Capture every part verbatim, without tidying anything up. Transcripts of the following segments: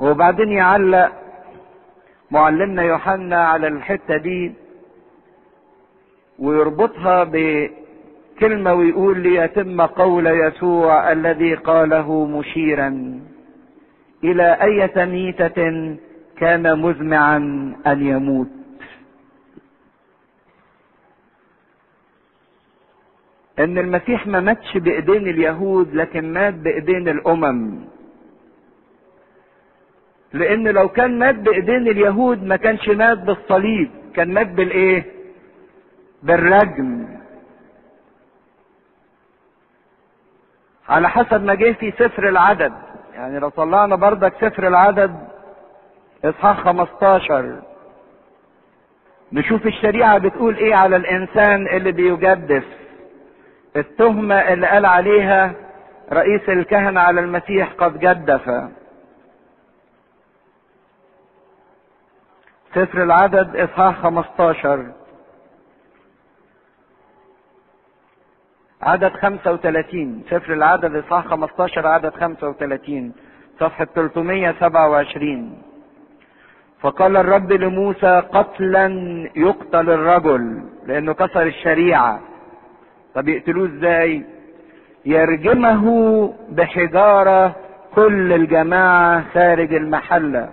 وبعدين يعلق معلمنا يوحنا على الحتة دي ويربطها بكلمة ويقول ليتم قول يسوع الذي قاله مشيرا إلى أية ميتة كان مزمعا أن يموت. إن المسيح ما ماتش بإيدين اليهود لكن مات بإيدين الأمم، لأن لو كان مات بإيدين اليهود ما كانش مات بالصليب، كان مات بالإيه؟ بالرجم. على حسب ما جه في سفر العدد، يعني لو طلعنا بردك سفر العدد إصحاح خمستاشر نشوف الشريعة بتقول إيه على الإنسان اللي بيجدف. التهمة اللي قال عليها رئيس الكهنة على المسيح قد جدف. سفر العدد إصحاح خمستاشر عدد خمسة وثلاثين، سفر العدد إصحاح خمستاشر عدد خمسة وثلاثين صفحة ثلاثمية سبعة وعشرين. فقال الرب لموسى قتلا يقتل الرجل، لأنه كسر الشريعة. طب يقتلوه ازاي؟ يرجمه بحجارة كل الجماعة خارج المحلة.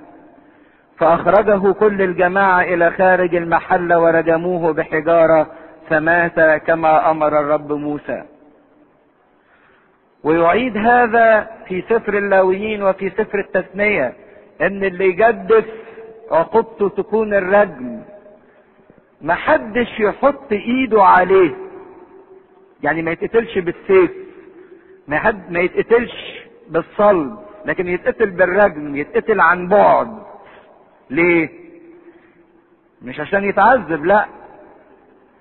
فأخرجه كل الجماعة إلى خارج المحلة ورجموه بحجارة فمات كما أمر الرب موسى. ويعيد هذا في سفر اللاويين وفي سفر التثنية، إن اللي يجدف عقوبته تكون الرجم، محدش يحط إيده عليه، يعني ما يتقتلش بالسيف، ما يتقتلش بالصلب، لكن يتقتل بالرجم، يتقتل عن بعد. ليه؟ مش عشان يتعذب، لا،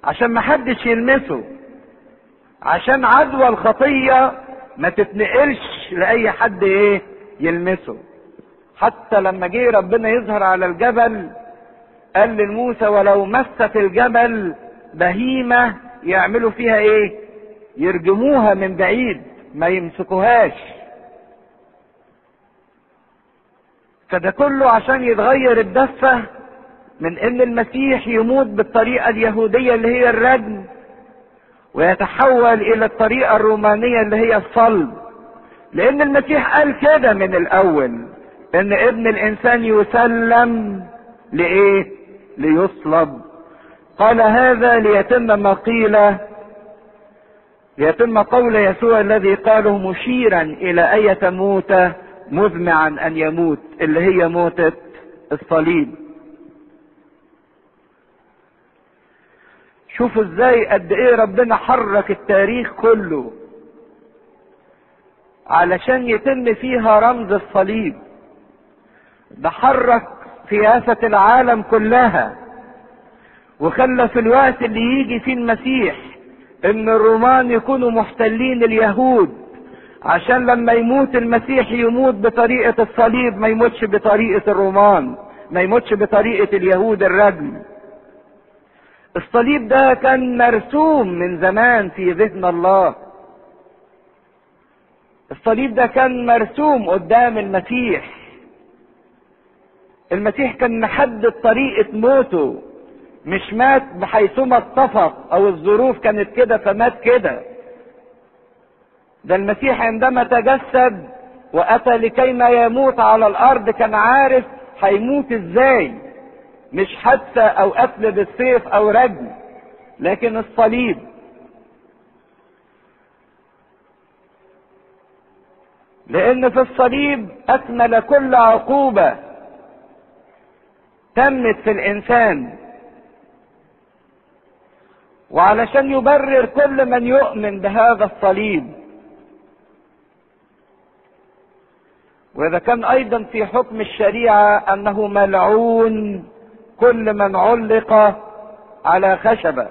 عشان ما حدش يلمسه، عشان عدوى الخطية ما تتنقلش لأي حد ايه يلمسه. حتى لما جه ربنا يظهر على الجبل قال لموسى ولو مست الجبل بهيمة يعملوا فيها ايه؟ يرجموها من بعيد، ما يمسكوهاش. فده كله عشان يتغير الدفة من ان المسيح يموت بالطريقة اليهودية اللي هي الرجم ويتحول الى الطريقة الرومانية اللي هي الصلب. لان المسيح قال كده من الاول ان ابن الانسان يسلم لايه؟ ليصلب. قال هذا ليتم ما قيل، ليتم قول يسوع الذي قاله مشيرا الى اية موتة مزمعا ان يموت، اللي هي موتة الصليب. شوفوا ازاي قد ايه ربنا حرك التاريخ كله علشان يتم فيها رمز الصليب. ده حرك سياسة العالم كلها، وخلى في الوقت اللي يجي فيه المسيح ان الرومان يكونوا محتلين اليهود، عشان لما يموت المسيح يموت بطريقة الصليب، ما يموتش بطريقة الرومان، ما يموتش بطريقة اليهود الرجم. الصليب ده كان مرسوم من زمان في ذهن الله، الصليب ده كان مرسوم قدام المسيح، المسيح كان محدد طريقة موته، مش مات بحيثما اتفق او الظروف كانت كده فمات كده. ده المسيح عندما تجسد واتى لكيما يموت على الارض كان عارف هيموت ازاي، مش حادثة او قتل بالسيف او رجم، لكن الصليب. لان في الصليب اكمل كل عقوبة تمت في الانسان. وعلشان يبرر كل من يؤمن بهذا الصليب، وإذا كان أيضا في حكم الشريعة أنه ملعون كل من علق على خشبة،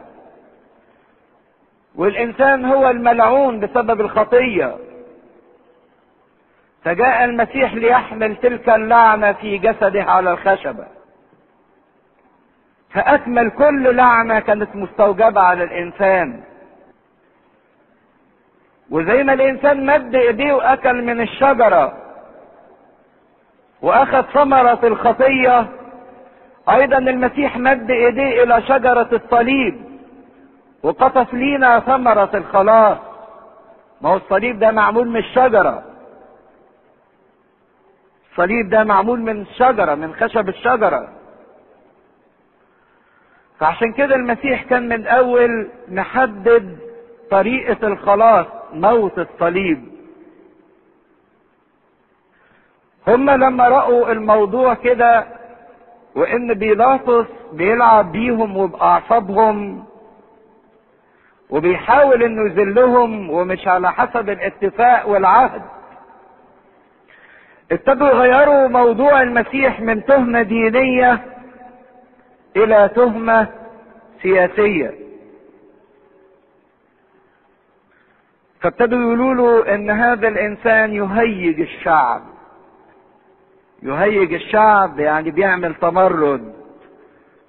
والإنسان هو الملعون بسبب الخطية، فجاء المسيح ليحمل تلك اللعنة في جسده على الخشبة، فأكمل كل لعنة كانت مستوجبة على الإنسان. وزي ما الإنسان مد إيديه وأكل من الشجرة واخذ ثمرة الخطية. ايضا المسيح مد ايديه الى شجرة الصليب وقطف لينا ثمرة الخلاص. ما هو الصليب ده معمول من الشجرة، الصليب ده معمول من الشجرة، من خشب الشجرة. فعشان كده المسيح كان من اول محدد طريقة الخلاص، موت الصليب. هم لما رأوا الموضوع كده وان بيلاطس بيلعب بيهم وبأعصابهم وبيحاول انه يذلهم ومش على حسب الاتفاق والعهد، ابتدوا يغيروا موضوع المسيح من تهمة دينية الى تهمة سياسية. فابتدوا يقولوا له ان هذا الانسان يهيج الشعب. يهيج الشعب يعني بيعمل تمرد،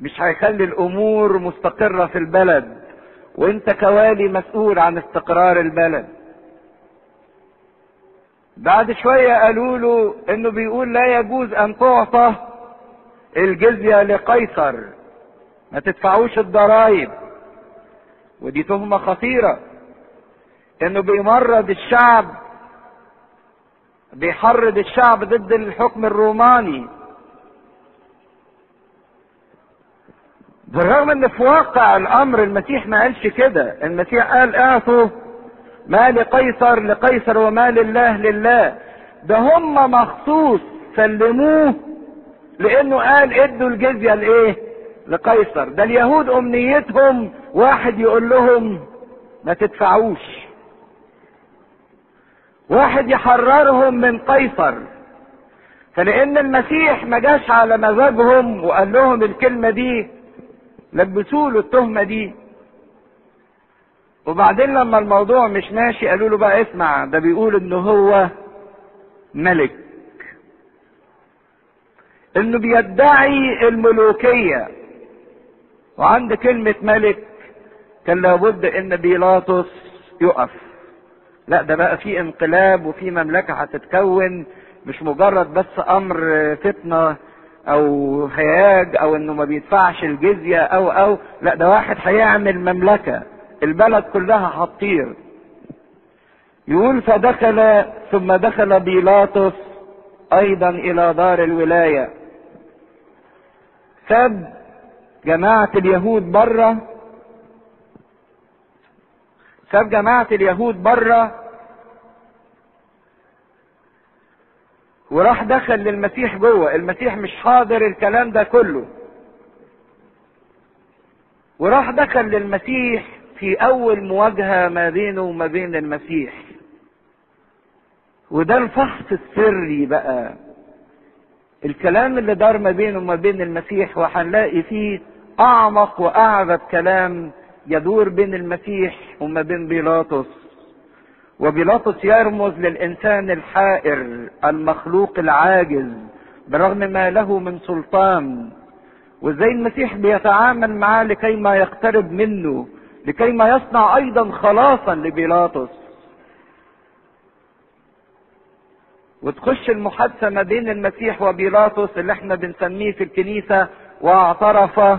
مش هيخلي الامور مستقرة في البلد، وانت كوالي مسؤول عن استقرار البلد. بعد شوية قالوا له انه بيقول لا يجوز ان تعطى الجزية لقيصر، ما تدفعوش الضرائب، ودي تهمة خطيرة، انه بيمرض الشعب، بيحرض الشعب ضد الحكم الروماني. بالرغم ان في واقع الامر المسيح ما قالش كده، المسيح قال اعطوا ما لقيصر لقيصر وما لله لله. ده هم مخصوص سلموه لانه قال ادوا الجزية لايه؟ لقيصر. ده اليهود امنيتهم واحد يقول لهم ما تدفعوش، واحد يحررهم من قيصر. فلان المسيح ما جاش على مزاجهم وقال لهم الكلمة دي، لبسوا له التهمة دي. وبعدين لما الموضوع مش ماشي قالوا له بقى اسمع، ده بيقول انه هو ملك، انه بيدعي الملوكية. وعند كلمة ملك كان لابد ان بيلاطس يقف، لا ده بقى في انقلاب وفي مملكة هتتكون، مش مجرد بس امر فتنة او هياج او انه ما بيدفعش الجزية او او لا ده واحد هيعمل مملكة، البلد كلها هتطير. يقول فدخل ثم دخل بيلاطس ايضا الى دار الولاية، ساب جماعة اليهود برة، ساب جماعة اليهود برة وراح دخل للمسيح جوه. المسيح مش حاضر الكلام ده كله، وراح دخل للمسيح في اول مواجهة ما بينه وما بين المسيح. وده الفحص السري بقى، الكلام اللي دار ما بينه وما بين المسيح، وهنلاقي فيه اعمق واعذب كلام يدور بين المسيح وما بين بيلاطس. وبيلاطس يرمز للانسان الحائر، المخلوق العاجز برغم ما له من سلطان، وازاي المسيح بيتعامل معاه لكي ما يقترب منه، لكي ما يصنع ايضا خلاصا لبيلاطس. وتخش المحادثة ما بين المسيح وبيلاطس اللي احنا بنسميه في الكنيسة واعترف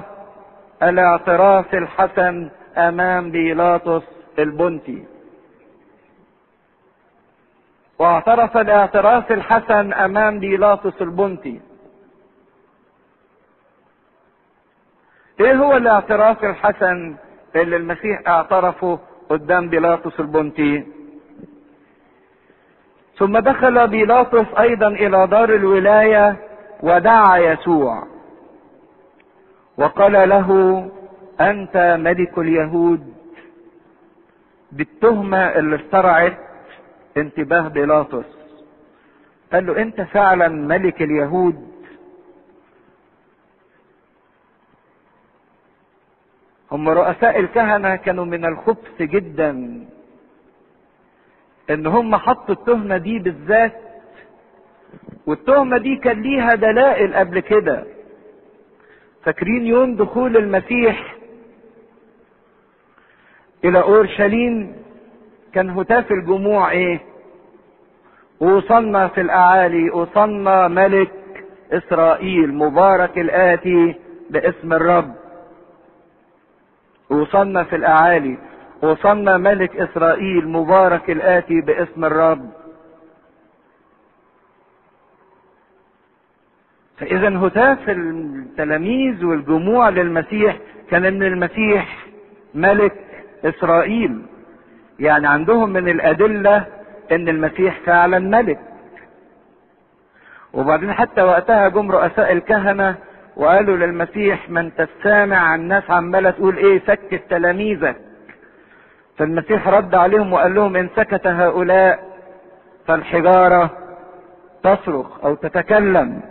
الاعتراف الحسن امام بيلاطس البنطي. واعترف الاعتراف الحسن امام بيلاطس البنطي. ايه هو الاعتراف الحسن اللي المسيح اعترفه قدام بيلاطس البنطي؟ ثم دخل بيلاطس ايضا الى دار الولاية ودعا يسوع وقال له انت ملك اليهود، بالتهمة اللي اخترعت انتباه بيلاطس. قال له انت فعلا ملك اليهود؟ هم رؤساء الكهنة كانوا من الخبث جدا ان هم حطوا التهمة دي بالذات، والتهمة دي كان ليها دلائل قبل كده. فاكرين يوم دخول المسيح الى اورشليم كان هتاف الجموع ايه؟ وصلنا في الأعالي، وصلنا ملك إسرائيل مبارك الآتي باسم الرب. وصلنا في الأعالي، وصلنا ملك إسرائيل مبارك الآتي باسم الرب. فإذا هتاف التلاميذ والجموع للمسيح كان إن المسيح ملك إسرائيل، يعني عندهم من الأدلة إن المسيح فعلا ملك. وبعدين حتى وقتها جم رؤساء الكهنة وقالوا للمسيح: ما أنت سامع الناس عمالة تقول إيه، سكت تلاميذك. فالمسيح رد عليهم وقال لهم: إن سكت هؤلاء فالحجارة تصرخ أو تتكلم.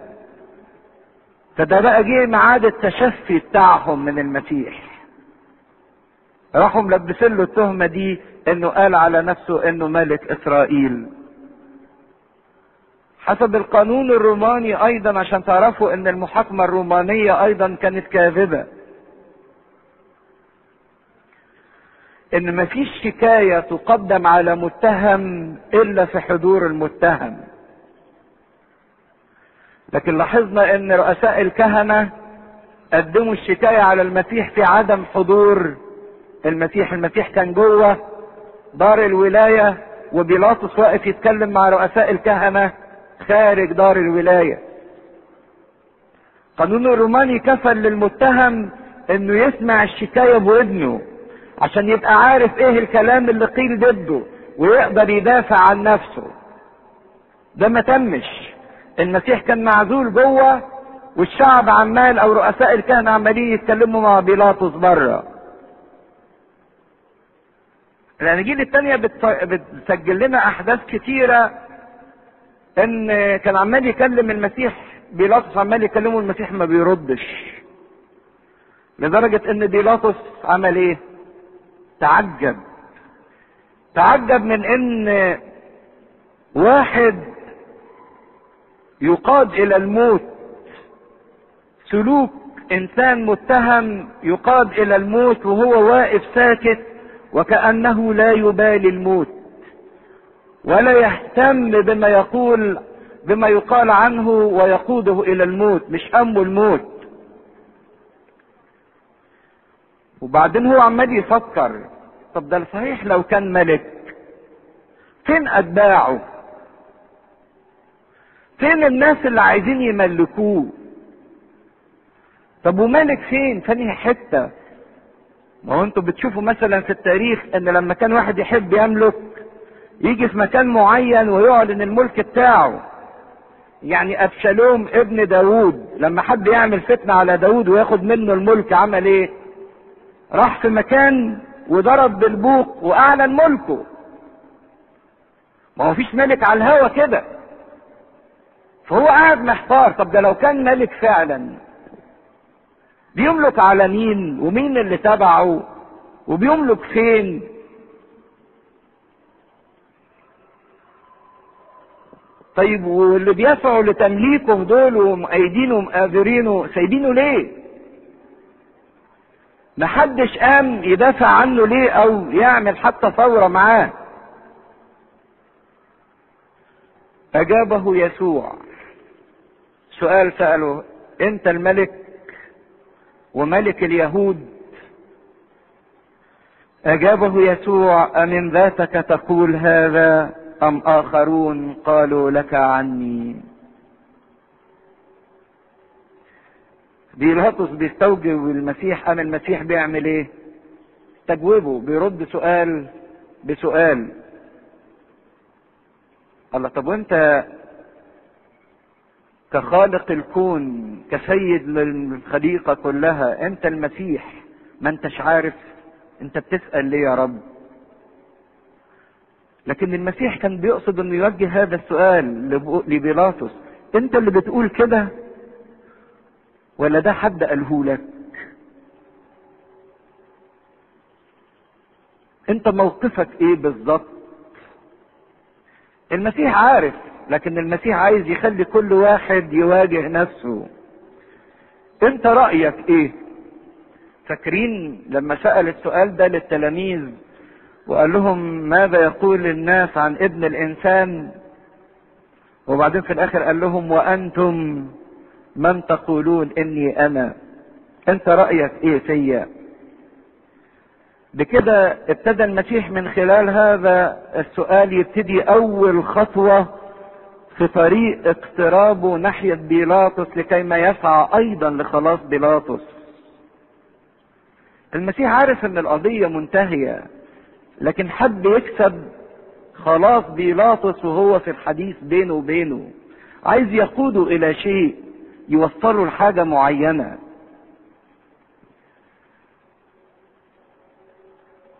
فده بقى جه ميعاد التشفي بتاعهم من المسيح. راحوا ملبسين له التهمة دي انه قال على نفسه انه ملك اسرائيل. حسب القانون الروماني ايضا، عشان تعرفوا ان المحاكمة الرومانية ايضا كانت كاذبة، ان مفيش شكاية تقدم على متهم الا في حضور المتهم. لكن لاحظنا ان رؤساء الكهنة قدموا الشكاية على المسيح في عدم حضور المسيح. المسيح كان جوه دار الولاية وبيلاطس واقف يتكلم مع رؤساء الكهنة خارج دار الولاية. قانون الروماني كفل للمتهم انه يسمع الشكاية بودنه عشان يبقى عارف ايه الكلام اللي قيل ضده ويقدر يدافع عن نفسه. ده ما تمش. المسيح كان معزول جوه والشعب عمال او رؤساء الكهنة عمالين يتكلموا مع بيلاطس بره. الاناجيل الثانية بتسجل لنا احداث كتيرة ان كان عمال يكلم المسيح بيلاطس، عمال يكلمه المسيح ما بيردش، لدرجة ان بيلاطس عمل ايه؟ تعجب. تعجب من ان واحد يقاد الى الموت، سلوك انسان متهم يقاد الى الموت وهو واقف ساكت وكأنه لا يبالي الموت ولا يهتم بما يقول بما يقال عنه ويقوده الى الموت، مش همه الموت. وبعدين هو عمال يفكر: طب ده صحيح لو كان ملك فين اتباعه؟ فين الناس اللي عايزين يملكوه؟ طب وملك فين؟ فانهي حتة؟ ما هو انتوا بتشوفوا مثلا في التاريخ ان لما كان واحد يحب يملك يجي في مكان معين ويعلن الملك بتاعه. يعني أبشالوم ابن داود لما حب يعمل فتنة على داود وياخد منه الملك عمل ايه؟ راح في مكان وضرب بالبوق واعلن ملكه. ما هو فيش ملك على الهوا كده. فهو قاعد محتار، طب ده لو كان ملك فعلا بيملك على مين ومين اللي تبعه وبيملك فين؟ طيب واللي بيسعوا لتمليكه دول ومؤيدينه ومآذرينه سايبينه ليه؟ محدش قام يدافع عنه ليه او يعمل حتى ثورة معاه. اجابه يسوع سؤال سأله: انت الملك وملك اليهود؟ اجابه يسوع: امن ذاتك تقول هذا ام اخرون قالوا لك عني؟ بيلاطس بيستوجب المسيح، ام المسيح بيعمل ايه؟ تجوبه، بيرد سؤال بسؤال. الله، طب وانت كخالق الكون كسيد للخليقة كلها انت المسيح ما انتش عارف انت بتسأل ليه يا رب؟ لكن المسيح كان بيقصد انه يوجه هذا السؤال لبيلاطس: انت اللي بتقول كده ولا ده حد قاله لك؟ انت موقفك ايه بالظبط؟ المسيح عارف، لكن المسيح عايز يخلي كل واحد يواجه نفسه. انت رأيك ايه؟ فاكرين لما سأل السؤال ده للتلاميذ وقال لهم: ماذا يقول الناس عن ابن الانسان؟ وبعدين في الاخر قال لهم وانتم من تقولون اني انا، انت رايك ايه فيا؟ بكده ابتدى المسيح من خلال هذا السؤال يبتدي اول خطوه في طريق اقترابه ناحيه بيلاطس لكيما يسعى ايضا لخلاص بيلاطس. المسيح عارف ان القضيه منتهيه، لكن حب يكسب خلاص بيلاطس وهو في الحديث بينه وبينه، عايز يقوده الى شيء، يوصله لحاجه معينه.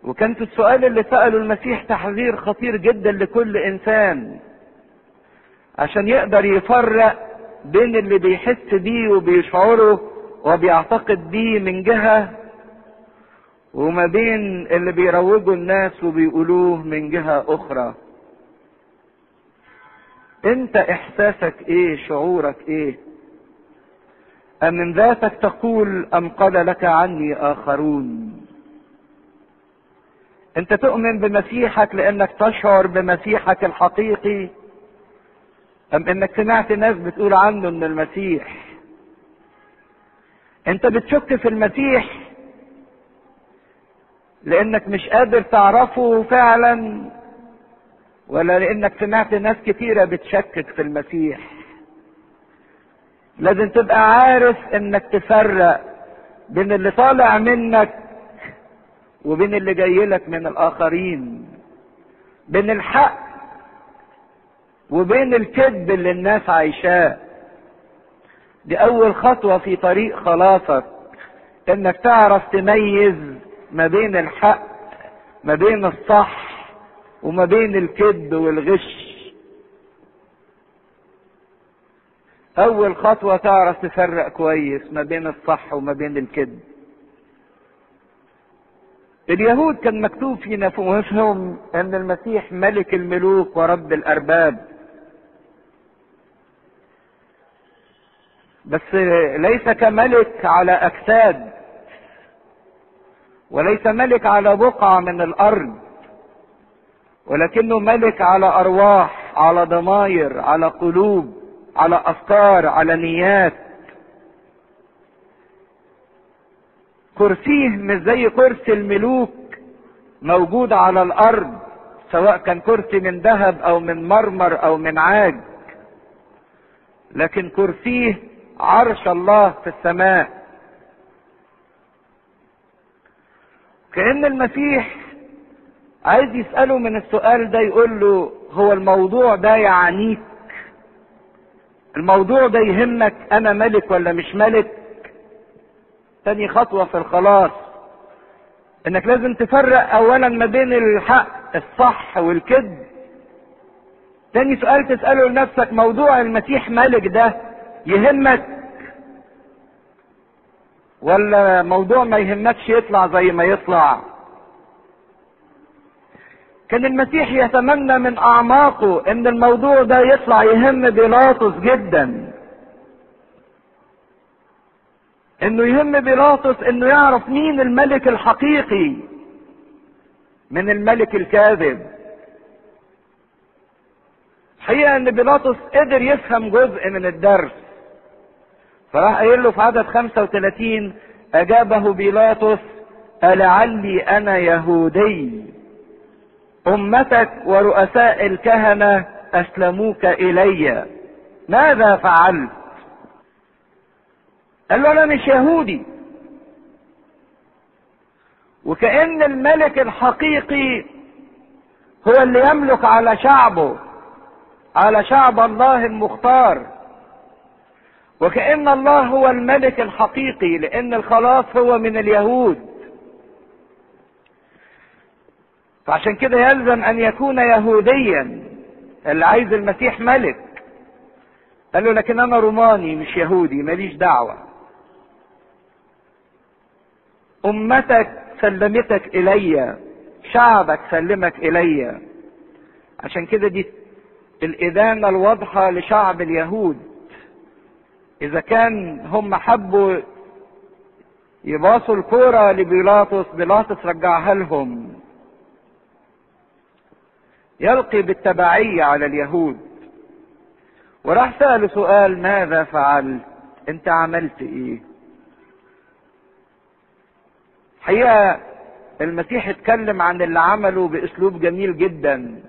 وكان في السؤال اللي سأله المسيح تحذير خطير جدا لكل انسان عشان يقدر يفرق بين اللي بيحس بيه وبيشعره وبيعتقد بيه من جهة، وما بين اللي بيروجوا الناس وبيقولوه من جهة اخرى. انت احساسك ايه؟ شعورك ايه؟ ام من ذاتك تقول ام قال لك عني اخرون؟ انت تؤمن بمسيحك لانك تشعر بمسيحك الحقيقي، ام انك سمعت ناس بتقول عنه ان المسيح؟ انت بتشك في المسيح لانك مش قادر تعرفه فعلا، ولا لانك سمعت ناس كتيرة بتشكك في المسيح؟ لازم تبقى عارف انك تفرق بين اللي طالع منك وبين اللي جايلك من الاخرين، بين الحق وبين الكذب اللي الناس عايشاه. دي اول خطوة في طريق خلاصك، انك تعرف تميز ما بين الحق، ما بين الصح، وما بين الكذب والغش. اول خطوة تعرف تفرق كويس ما بين الصح وما بين الكذب. اليهود كان مكتوب في نفوسهم ان المسيح ملك الملوك ورب الارباب، بس ليس كملك على اجساد، وليس ملك على بقعة من الارض، ولكنه ملك على ارواح، على ضمائر، على قلوب، على افكار، على نيات. كرسيه مش زي كرسي الملوك موجود على الارض، سواء كان كرسي من ذهب او من مرمر او من عاج، لكن كرسيه عرش الله في السماء. كأن المسيح عايز يسأله من السؤال ده، يقول له هو الموضوع ده يعنيك؟ الموضوع ده يهمك انا ملك ولا مش ملك؟ تاني خطوة في الخلاص انك لازم تفرق اولا ما بين الحق الصح والكذب. تاني سؤال تسأله لنفسك، موضوع المسيح ملك ده يهمك ولا موضوع ما يهمكش يطلع زي ما يطلع؟ كان المسيح يتمنى من اعماقه ان الموضوع ده يطلع يهم بيلاطس جدا، انه يهم بيلاطس انه يعرف مين الملك الحقيقي من الملك الكاذب. الحقيقة ان بيلاطس قدر يفهم جزء من الدرس، فراح قايل له في عدد خمسة وثلاثين اجابه بيلاطس ألعلي انا يهودي، امتك ورؤساء الكهنة اسلموك الي، ماذا فعلت؟ قال له انا مش يهودي. وكأن الملك الحقيقي هو اللي يملك على شعبه، على شعب الله المختار، وكأن الله هو الملك الحقيقي لان الخلاص هو من اليهود. فعشان كده يلزم ان يكون يهوديا اللي عايز المسيح ملك. قال له لكن انا روماني مش يهودي، ماليش دعوة. امتك سلمتك الي، شعبك سلمك الي. عشان كده دي الادانة الواضحة لشعب اليهود. اذا كان هم حبوا يباصوا الكورة لبيلاطس، بيلاطس رجعها لهم، يلقي بالتبعية على اليهود. وراح سأله سؤال: ماذا فعلت؟ انت عملت ايه؟ حقيقة المسيح اتكلم عن اللي عمله باسلوب جميل جدا.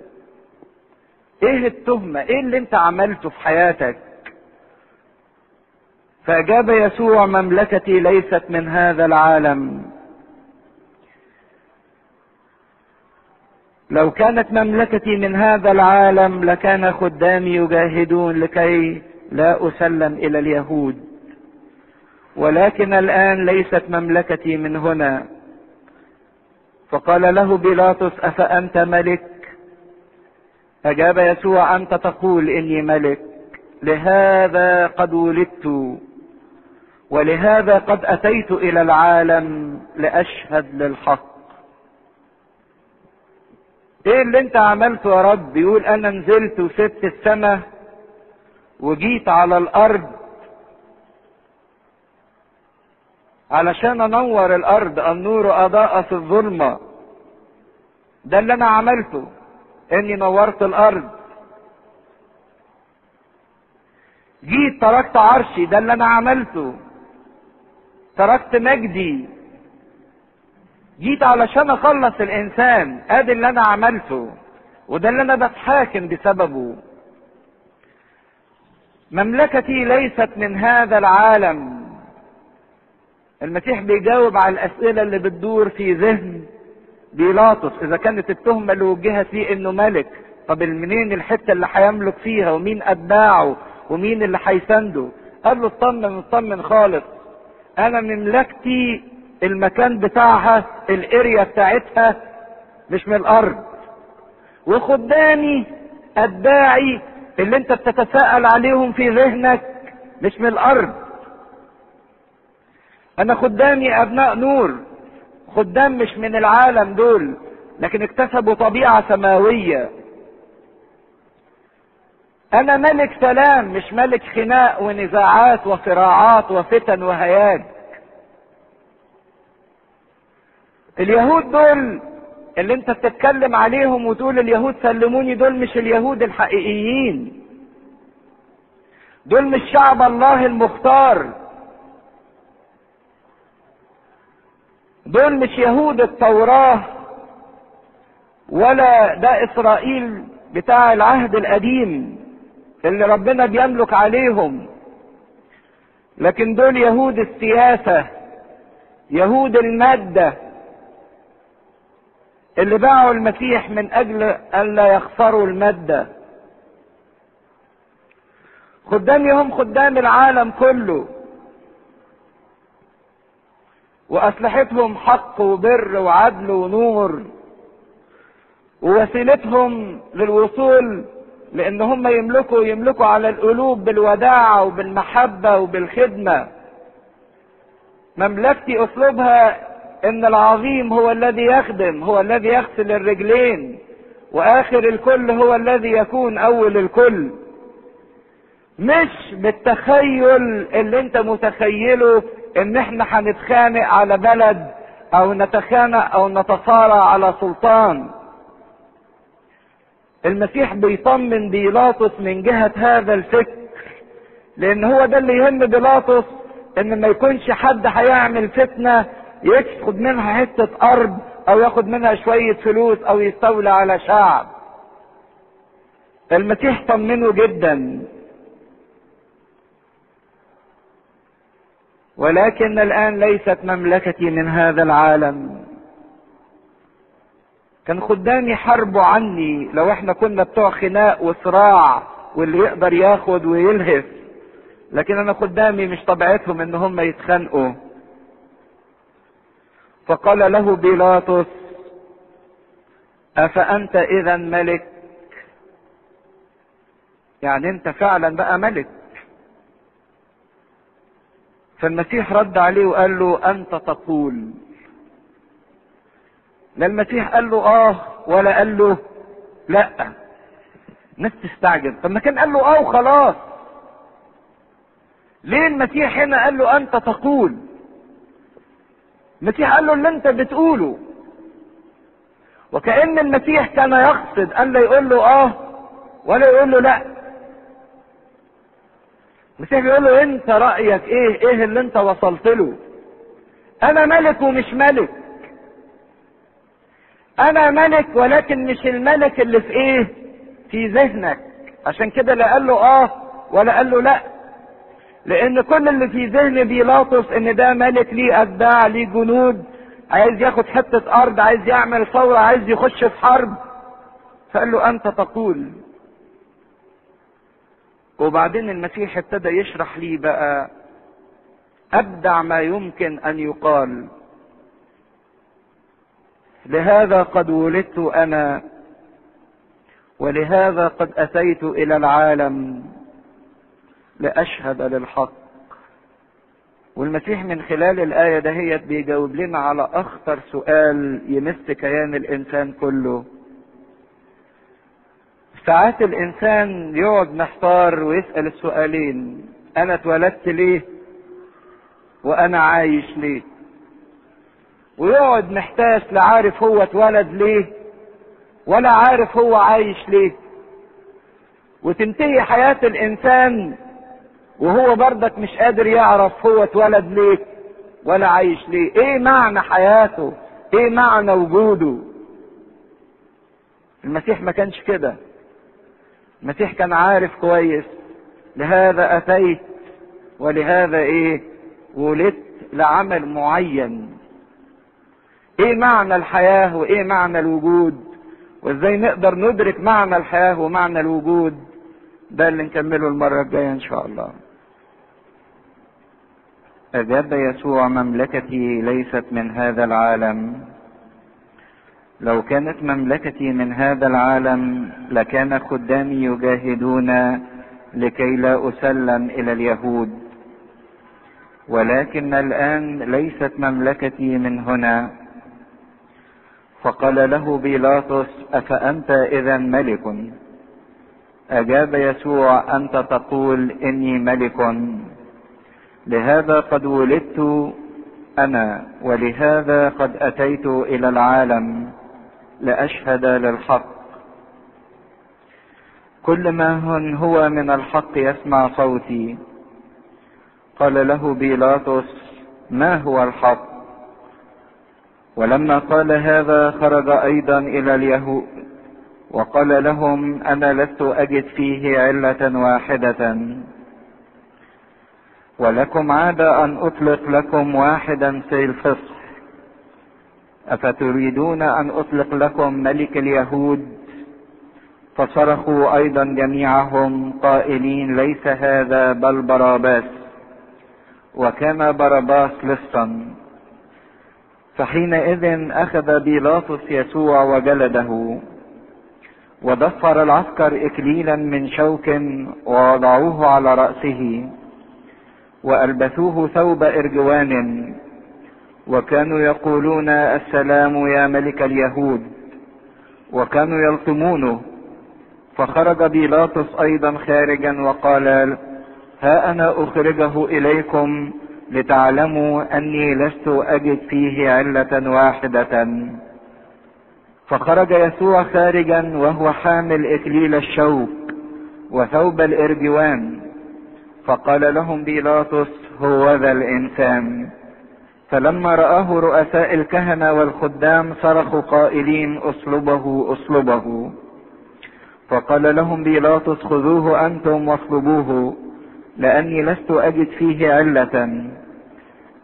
ايه التهمة؟ ايه اللي انت عملته في حياتك؟ فاجاب يسوع: مملكتي ليست من هذا العالم. لو كانت مملكتي من هذا العالم لكان خدامي يجاهدون لكي لا أسلم إلى اليهود، ولكن الآن ليست مملكتي من هنا. فقال له بيلاطس: أفأنت ملك؟ أجاب يسوع: أنت تقول إني ملك، لهذا قد ولدت ولهذا قد أتيت إلى العالم لأشهد للحق. ايه اللي انت عملته يا رب؟ يقول: انا نزلت وسبت السماء وجيت على الارض علشان انور الارض، النور اضاء في الظلمة. ده اللي انا عملته، اني نورت الارض. جيت تركت عرشي، ده اللي انا عملته، تركت مجدي، جيت علشان اخلص الانسان. ادي اللي انا عملته وده اللي انا بتحاكم بسببه. مملكتي ليست من هذا العالم. المسيح بيجاوب على الاسئلة اللي بتدور في ذهن بيلاطس. اذا كانت التهمة اللي وجهت ليه انه ملك، طب منين الحتة اللي هيملك فيها؟ ومين اتباعه؟ ومين اللي هيسنده؟ قال له: اطمن اطمن خالص، انا مملكتي المكان بتاعها، الاريا بتاعتها، مش من الارض. وخدامي اتباعي اللي انت بتتساءل عليهم في ذهنك مش من الارض. انا خدامي ابناء نور، خدام مش من العالم دول، لكن اكتسبوا طبيعة سماوية. انا ملك سلام، مش ملك خناق ونزاعات وصراعات وفتن وهياج. اليهود دول اللي انت بتتكلم عليهم وتقول اليهود سلموني، دول مش اليهود الحقيقيين، دول مش شعب الله المختار، دول مش يهود التوراة، ولا ده اسرائيل بتاع العهد القديم اللي ربنا بيملك عليهم، لكن دول يهود السياسة، يهود المادة، اللي باعوا المسيح من اجل ان لا يخسروا المادة. خدامي هم خدام العالم كله، واسلحتهم حق وبر وعدل ونور، ووسيلتهم للوصول لان هم يملكوا يملكوا على القلوب بالوداعة وبالمحبة وبالخدمة. مملكتي اسلوبها ان العظيم هو الذي يخدم، هو الذي يغسل الرجلين، واخر الكل هو الذي يكون اول الكل. مش بالتخيل اللي انت متخيله ان احنا هنتخانق على بلد او نتخانق او نتصارع على سلطان. المسيح بيطمن بيلاطس من جهة هذا الفكر، لان هو ده اللي يهم بيلاطس، ان ما يكونش حد هيعمل فتنة ياخد منها حتة ارض او ياخد منها شوية فلوس او يستولى على شعب. المسيح طمنه جدا: ولكن الان ليست مملكتي من هذا العالم. كان خدامي حاربوا عني لو احنا كنا بتوع خناق وصراع واللي يقدر ياخد ويلهث، لكن انا خدامي مش طبيعتهم ان هم يتخانقوا. فقال له بيلاطس: أفأنت إذا ملك؟ يعني أنت فعلا بقى ملك. فالمسيح رد عليه وقال له: أنت تقول. لا المسيح قال له آه ولا قال له لأ. الناس تستعجب، طب ما كان قال له آه وخلاص، ليه المسيح هنا قال له أنت تقول؟ المسيح قال له اللي انت بتقوله، وكأن المسيح كان يقصد ان لا يقول له اه ولا يقول له لا. المسيح بيقول له انت رأيك ايه؟ ايه اللي انت وصلت له؟ انا ملك ومش ملك. انا ملك ولكن مش الملك اللي في ايه؟ في ذهنك. عشان كده لا قال له اه ولا قال له لا. لان كل اللي في ذهن بيلاطس ان ده ملك ليه اتباع ليه جنود، عايز ياخد حتة ارض، عايز يعمل ثورة، عايز يخش في حرب. فقال له انت تقول. وبعدين المسيح ابتدى يشرح لي بقى ابدع ما يمكن ان يقال. لهذا قد ولدت انا ولهذا قد اتيت الى العالم لاشهد للحق. والمسيح من خلال الايه دهيت بيجاوب لنا على اخطر سؤال يمس كيان الانسان كله. ساعات الانسان يقعد محتار ويسأل السؤالين، انا اتولدت ليه وانا عايش ليه؟ ويقعد محتاس لا عارف هو اتولد ليه ولا عارف هو عايش ليه. وتنتهي حياة الانسان وهو بردك مش قادر يعرف هو اتولد ليه ولا عايش ليه. ايه معنى حياته؟ ايه معنى وجوده؟ المسيح ما كانش كده. المسيح كان عارف كويس. لهذا اتيت ولهذا ايه ولدت لعمل معين. ايه معنى الحياة وايه معنى الوجود؟ وازاي نقدر ندرك معنى الحياة ومعنى الوجود؟ ده اللي نكمله المرة الجاية ان شاء الله. اجاب يسوع مملكتي ليست من هذا العالم. لو كانت مملكتي من هذا العالم لكان خدامي يجاهدون لكي لا أسلم إلى اليهود. ولكن الآن ليست مملكتي من هنا. فقال له بيلاطس أفأنت إذا ملك؟ أجاب يسوع أنت تقول إني ملك. لهذا قد ولدت أنا ولهذا قد أتيت إلى العالم لأشهد للحق. كل ما هو من الحق يسمع صوتي. قال له بيلاطس ما هو الحق؟ ولما قال هذا خرج أيضا إلى اليهود وقال لهم أنا لست أجد فيه علة واحدة. ولكم عادة أن أطلق لكم واحدا في الفصح. أفتريدون أن أطلق لكم ملك اليهود؟ فصرخوا أيضا جميعهم قائلين ليس هذا بل براباس. وكان براباس لصا. فحينئذ أخذ بيلاطس يسوع وجلده وضفر العسكر إكليلا من شوك ووضعوه على رأسه وألبسوه ثوب إرجوان. وكانوا يقولون السلام يا ملك اليهود. وكانوا يلطمونه. فخرج بيلاطس أيضا خارجا وقال ها أنا أخرجه إليكم لتعلموا أني لست أجد فيه علة واحدة. فخرج يسوع خارجا وهو حامل إكليل الشوك وثوب الإرجوان. فقال لهم بيلاطس هو ذا الإنسان. فلما رآه رؤساء الكهنة والخدام صرخوا قائلين اصلبه اصلبه. فقال لهم بيلاطس خذوه أنتم واصلبوه لأني لست أجد فيه علة.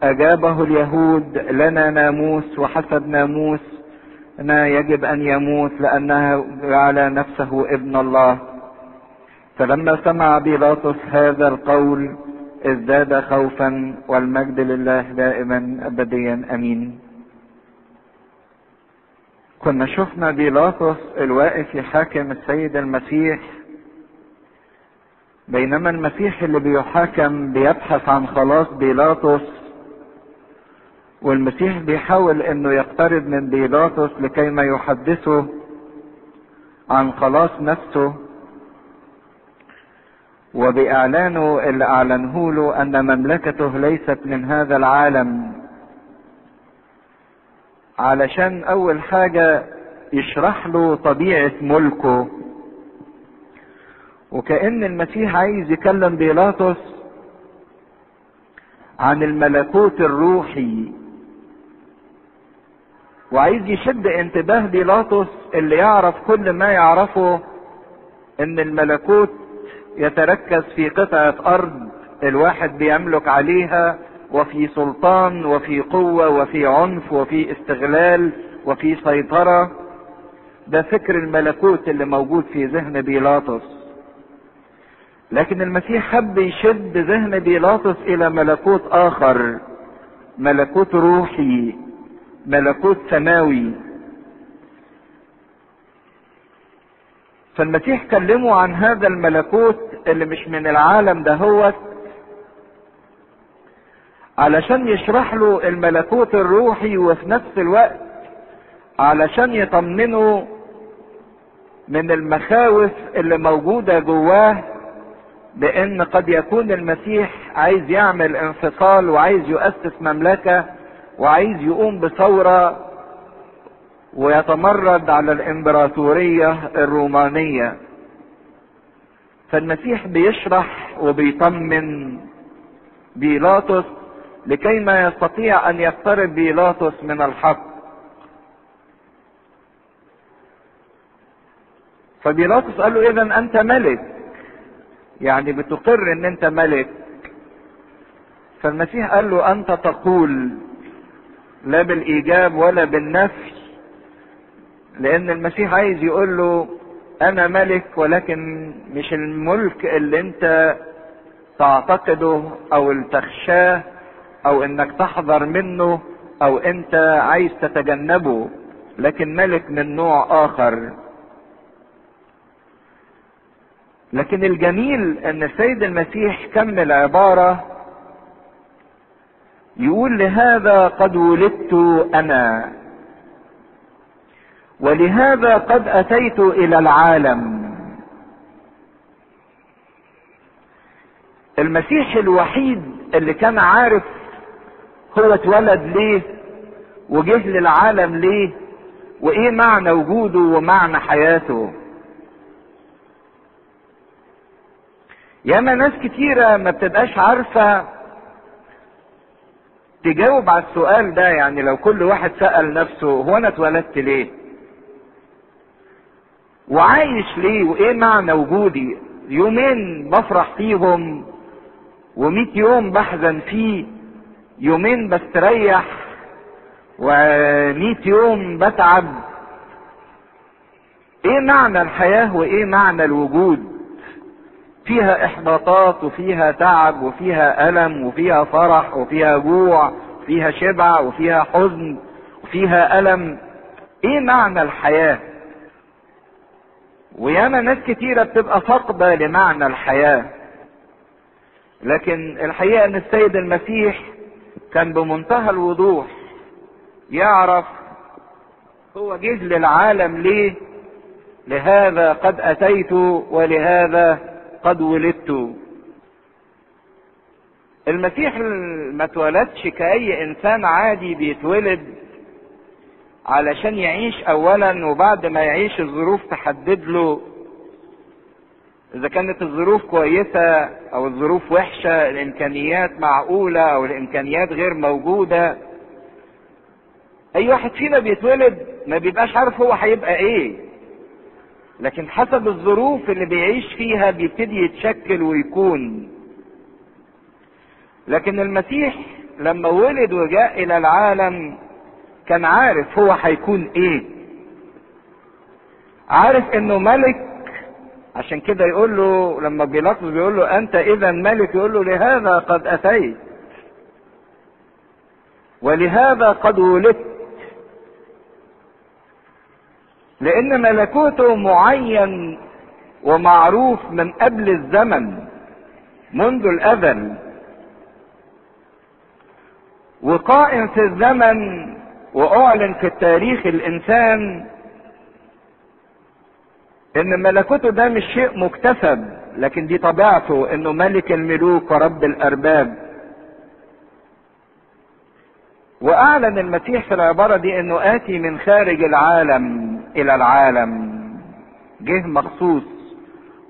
أجابه اليهود لنا ناموس وحسب ناموسنا يجب أن يموت لأنه على نفسه ابن الله. فلما سمع بيلاطس هذا القول ازداد خوفا. والمجد لله دائما أبديا أمين. كنا شفنا بيلاطس الواقف يحاكم السيد المسيح بينما المسيح اللي بيحاكم بيبحث عن خلاص بيلاطس. والمسيح بيحاول انه يقترب من بيلاطس لكي ما يحدثه عن خلاص نفسه وبإعلانه اللي أعلنه له أن مملكته ليست من هذا العالم. علشان أول حاجة يشرح له طبيعة ملكه. وكأن المسيح عايز يكلم بيلاطس عن الملكوت الروحي. وعايز يشد انتباه بيلاطس اللي يعرف كل ما يعرفه ان الملكوت يتركز في قطعة ارض الواحد بيملك عليها، وفي سلطان وفي قوة وفي عنف وفي استغلال وفي سيطرة. ده فكر الملكوت اللي موجود في ذهن بيلاطس. لكن المسيح حب يشد ذهن بيلاطس الى ملكوت اخر، ملكوت روحي، ملكوت سماوي. فالمسيح كلمه عن هذا الملكوت اللي مش من العالم ده هو، علشان يشرح له الملكوت الروحي، وفي نفس الوقت علشان يطمنه من المخاوف اللي موجودة جواه بان قد يكون المسيح عايز يعمل انفصال وعايز يؤسس مملكة وعايز يقوم بثورة ويتمرد على الامبراطورية الرومانية. فالمسيح بيشرح وبيطمن بيلاطس لكي ما يستطيع ان يقترب بيلاطس من الحق. فبيلاطس قال له: اذا انت ملك، يعني بتقر ان انت ملك. فالمسيح قال له: انت تقول، لا بالايجاب ولا بالنفي، لان المسيح عايز يقول له انا ملك، ولكن مش الملك اللي انت تعتقده او تخشاه او انك تحذر منه او انت عايز تتجنبه، لكن ملك من نوع اخر. لكن الجميل ان السيد المسيح كمل عبارة يقول: لهذا قد ولدت انا، ولهذا قد اتيت الى العالم. المسيح الوحيد اللي كان عارف هو اتولد ليه وجه للعالم ليه وايه معنى وجوده ومعنى حياته. ياما ناس كتيرة ما بتبقاش عارفة تجاوب على السؤال ده. يعني لو كل واحد سأل نفسه: هو انا اتولدت ليه وعايش ليه وايه معنى وجودي؟ يومين بفرح فيهم ومئة يوم بحزن فيه، يومين بستريح ومئة يوم بتعب. ايه معنى الحياة وايه معنى الوجود؟ فيها احباطات وفيها تعب وفيها الم وفيها فرح وفيها جوع، فيها شبع وفيها حزن وفيها الم. ايه معنى الحياة؟ وياما ناس كتيرة بتبقى فاقدة لمعنى الحياة. لكن الحقيقة ان السيد المسيح كان بمنتهى الوضوح يعرف هو جه للعالم ليه. لهذا قد اتيت ولهذا قد ولدت. المسيح ما اتولدش كأي انسان عادي بيتولد علشان يعيش اولا، وبعد ما يعيش الظروف تحدد له اذا كانت الظروف كويسة او الظروف وحشة، الامكانيات معقولة او الامكانيات غير موجودة. اي واحد فينا بيتولد ما بيبقاش عارف هو هيبقى ايه، لكن حسب الظروف اللي بيعيش فيها بيبتدي يتشكل ويكون. لكن المسيح لما ولد وجاء الى العالم كان عارف هو هيكون ايه، عارف انه ملك. عشان كده يقول له لما بيلاطس بيقول له: انت اذا ملك، يقول له: لهذا قد اتيت ولهذا قد ولدت. لان ملكوته معين ومعروف من قبل الزمن، منذ الازل، وقائم في الزمن، واعلن في التاريخ الانسان ان ملكوته ده مش شيء مكتسب، لكن دي طبيعته، انه ملك الملوك ورب الارباب. واعلن المسيح في العبارة دي انه اتي من خارج العالم الى العالم، جه مخصوص.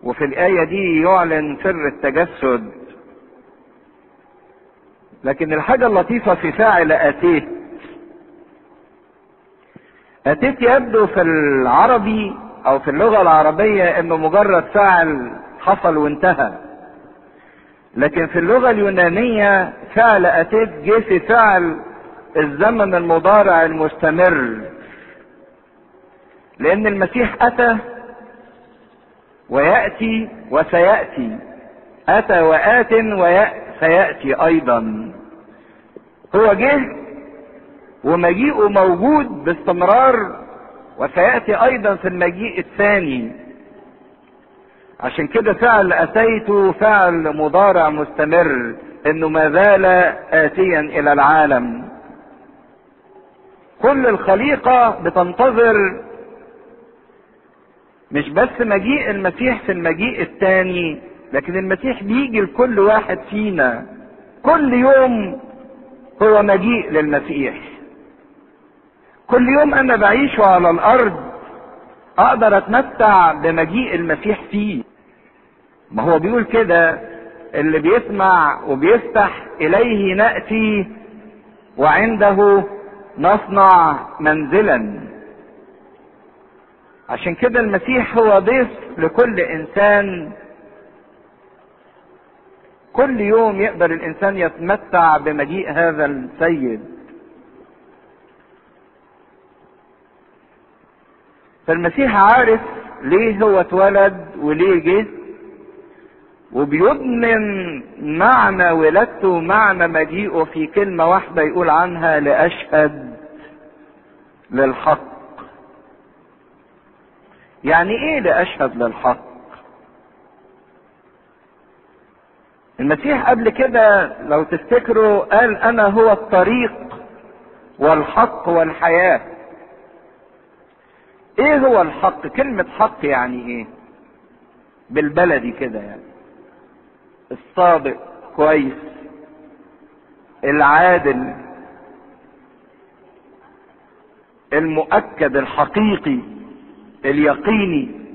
وفي الايه دي يعلن سر التجسد. لكن الحاجة اللطيفة في فاعل اتيت، اتيت يبدو في العربي او في اللغة العربية انه مجرد فعل حصل وانتهى، لكن في اللغة اليونانية فعل اتيت جه في فعل الزمن المضارع المستمر، لان المسيح اتى ويأتي وسيأتي، اتى وآت وسيأتي ايضا. هو جه ومجيئه موجود باستمرار وسيأتي ايضا في المجيء الثاني. عشان كده فعل اتيت فعل مضارع مستمر، انه ما زال آتيا الى العالم. كل الخليقة بتنتظر مش بس مجيء المسيح في المجيء الثاني، لكن المسيح بيجي لكل واحد فينا. كل يوم هو مجيء للمسيح، كل يوم انا بعيشه على الارض اقدر اتمتع بمجيء المسيح فيه. ما هو بيقول كده، اللي بيسمع وبيفتح اليه نأتي وعنده نصنع منزلا. عشان كده المسيح هو ضيف لكل انسان، كل يوم يقدر الانسان يتمتع بمجيء هذا السيد. فالمسيح عارف ليه هو اتولد وليه جه، وبيضمن معنى ولادته ومعنى مجيئه في كلمة واحدة يقول عنها لأشهد للحق. يعني ايه لأشهد للحق؟ المسيح قبل كده لو تفتكروا قال انا هو الطريق والحق والحياة. ايه هو الحق؟ كلمة حق يعني ايه بالبلدي كده؟ يعني الصادق، كويس، العادل، المؤكد، الحقيقي، اليقيني،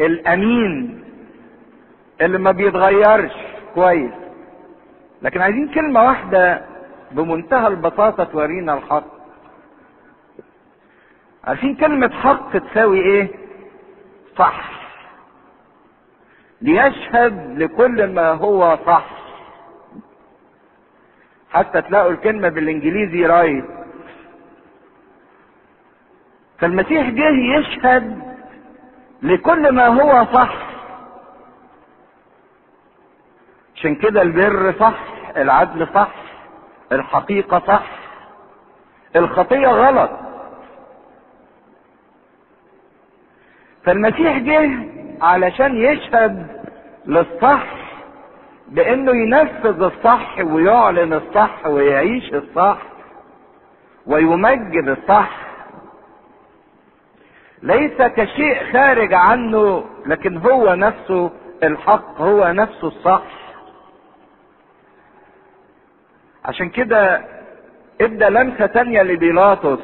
الامين، اللي ما بيتغيرش، كويس. لكن عايزين كلمة واحدة بمنتهى البساطة تورينا الحق. عارفين كلمة حق تساوي ايه؟ صح. ليشهد لكل ما هو صح. حتى تلاقوا الكلمة بالانجليزي رايت. فالمسيح جه يشهد لكل ما هو صح. عشان كده البر صح، العدل صح، الحقيقة صح، الخطية غلط. فالمسيح جه علشان يشهد للصح بانه ينفذ الصح ويعلن الصح ويعيش الصح ويمجد الصح، ليس كشيء خارج عنه، لكن هو نفسه الحق، هو نفسه الصح. عشان كده ادى لمسة تانية لبيلاطس،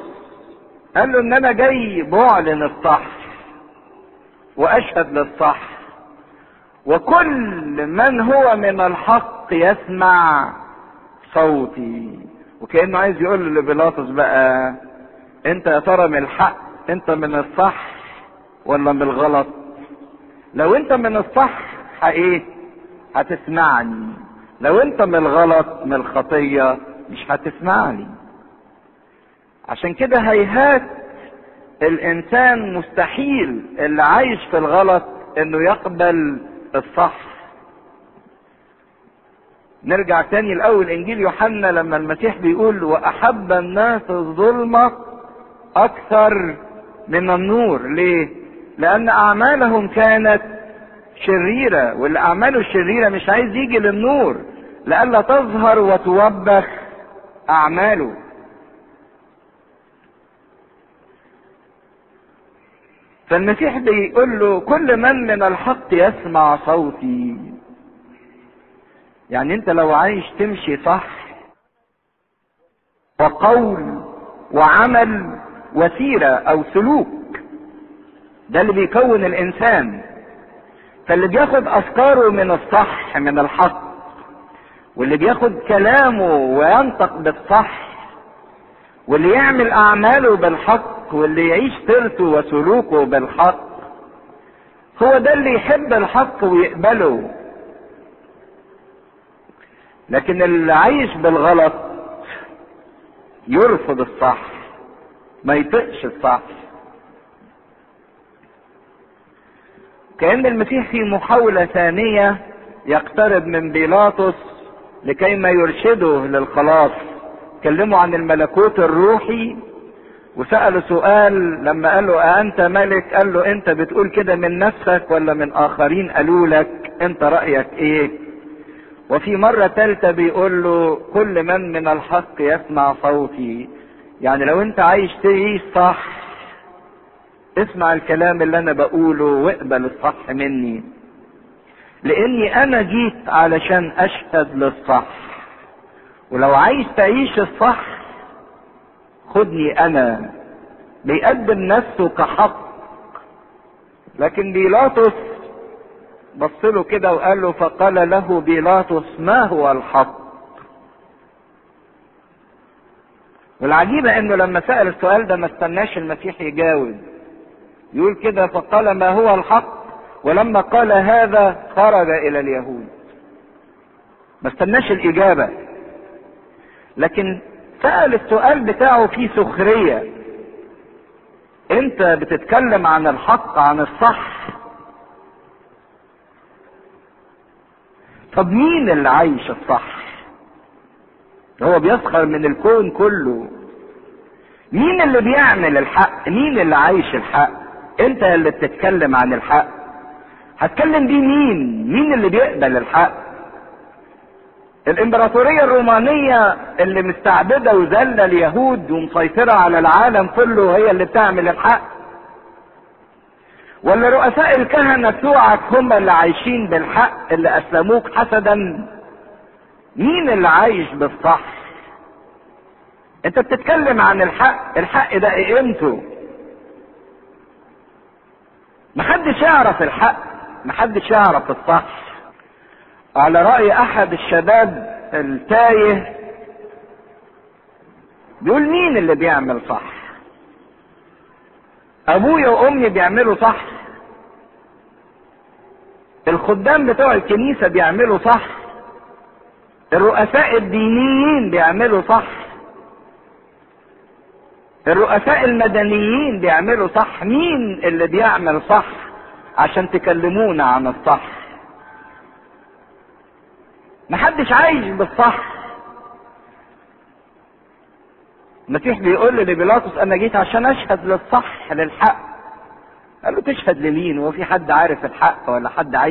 قال له ان انا جاي بعلن الصح واشهد للصح، وكل من هو من الحق يسمع صوتي. وكأنه عايز يقول لبيلاطس بقى، انت يا ترى من الحق، انت من الصح ولا من الغلط؟ لو انت من الصح حقيقي هتسمعني، لو انت من الغلط من الخطية مش هتسمعني. عشان كده هيهات الانسان، مستحيل اللي عايش في الغلط انه يقبل الصح. نرجع تاني الاول انجيل يوحنا لما المسيح بيقول واحب الناس الظلمة اكثر من النور. ليه؟ لان اعمالهم كانت شريرة، والاعمال الشريرة مش عايز يجي للنور لألا تظهر وتوبخ اعماله. فالمسيح بيقول له كل من من الحق يسمع صوتي. يعني انت لو عايش تمشي صح وقول وعمل وسيرة او سلوك، ده اللي بيكون الانسان. فاللي بياخد افكاره من الصح من الحق، واللي بياخد كلامه وينطق بالصح، واللي يعمل اعماله بالحق، واللي يعيش سيرته وسلوكه بالحق، هو ده اللي يحب الحق ويقبله. لكن اللي عايش بالغلط يرفض الصح، ما يطقش الصح. كأن المسيح في محاولة ثانية يقترب من بيلاطس لكي ما يرشده للخلاص. تكلموا عن الملكوت الروحي وسأله سؤال لما قال له أأنت ملك؟ قال له أنت بتقول كده من نفسك ولا من آخرين قالوا لك؟ أنت رأيك إيه؟ وفي مرة ثالثة بيقول له كل من من الحق يسمع صوتي. يعني لو أنت عايش تعيش صح، اسمع الكلام اللي أنا بقوله واقبل الصح مني، لأني أنا جيت علشان أشهد للصح. ولو عايز تعيش الصح خدني أنا. بيقدم نفسه كحق، لكن بيلاطس بصله كده وقال له، فقال له بيلاطس ما هو الحق؟ والعجيبة انه لما سأل السؤال ده ما استناش المسيح يجاوب، يقول كده فقال ما هو الحق، ولما قال هذا خرج الى اليهود. ما استناش الاجابة، لكن سأل السؤال بتاعه فيه سخرية. انت بتتكلم عن الحق عن الصح، طب مين اللي عايش الصح؟ هو بيسخر من الكون كله. مين اللي بيعمل الحق؟ مين اللي عايش الحق؟ انت اللي بتتكلم عن الحق، هتكلم بيه مين؟ مين اللي بيقبل الحق؟ الامبراطورية الرومانية اللي مستعبدة وذلة اليهود ومسيطرة على العالم كله هي اللي بتعمل الحق؟ ولا رؤساء الكهنة بتوعك هم اللي عايشين بالحق اللي اسلموك حسدا؟ مين اللي عايش بالصح؟ انت بتتكلم عن الحق، الحق ده ايه قيمته؟ محدش يعرف الحق، محدش يعرف الصح. على رأي احد الشباب التايه بيقول مين اللي بيعمل صح؟ ابويا وامي بيعملوا صح، الخدام بتوع الكنيسة بيعملوا صح، الرؤساء الدينيين بيعملوا صح، الرؤساء المدنيين بيعملوا صح. مين اللي بيعمل صح عشان تكلمونا عن الصح؟ محدش عايش بالصح. المسيح بيقول لبيلاطس انا جيت عشان اشهد للصح للحق. قال له تشهد لمين؟ هو في حد عارف الحق ولا حد عايش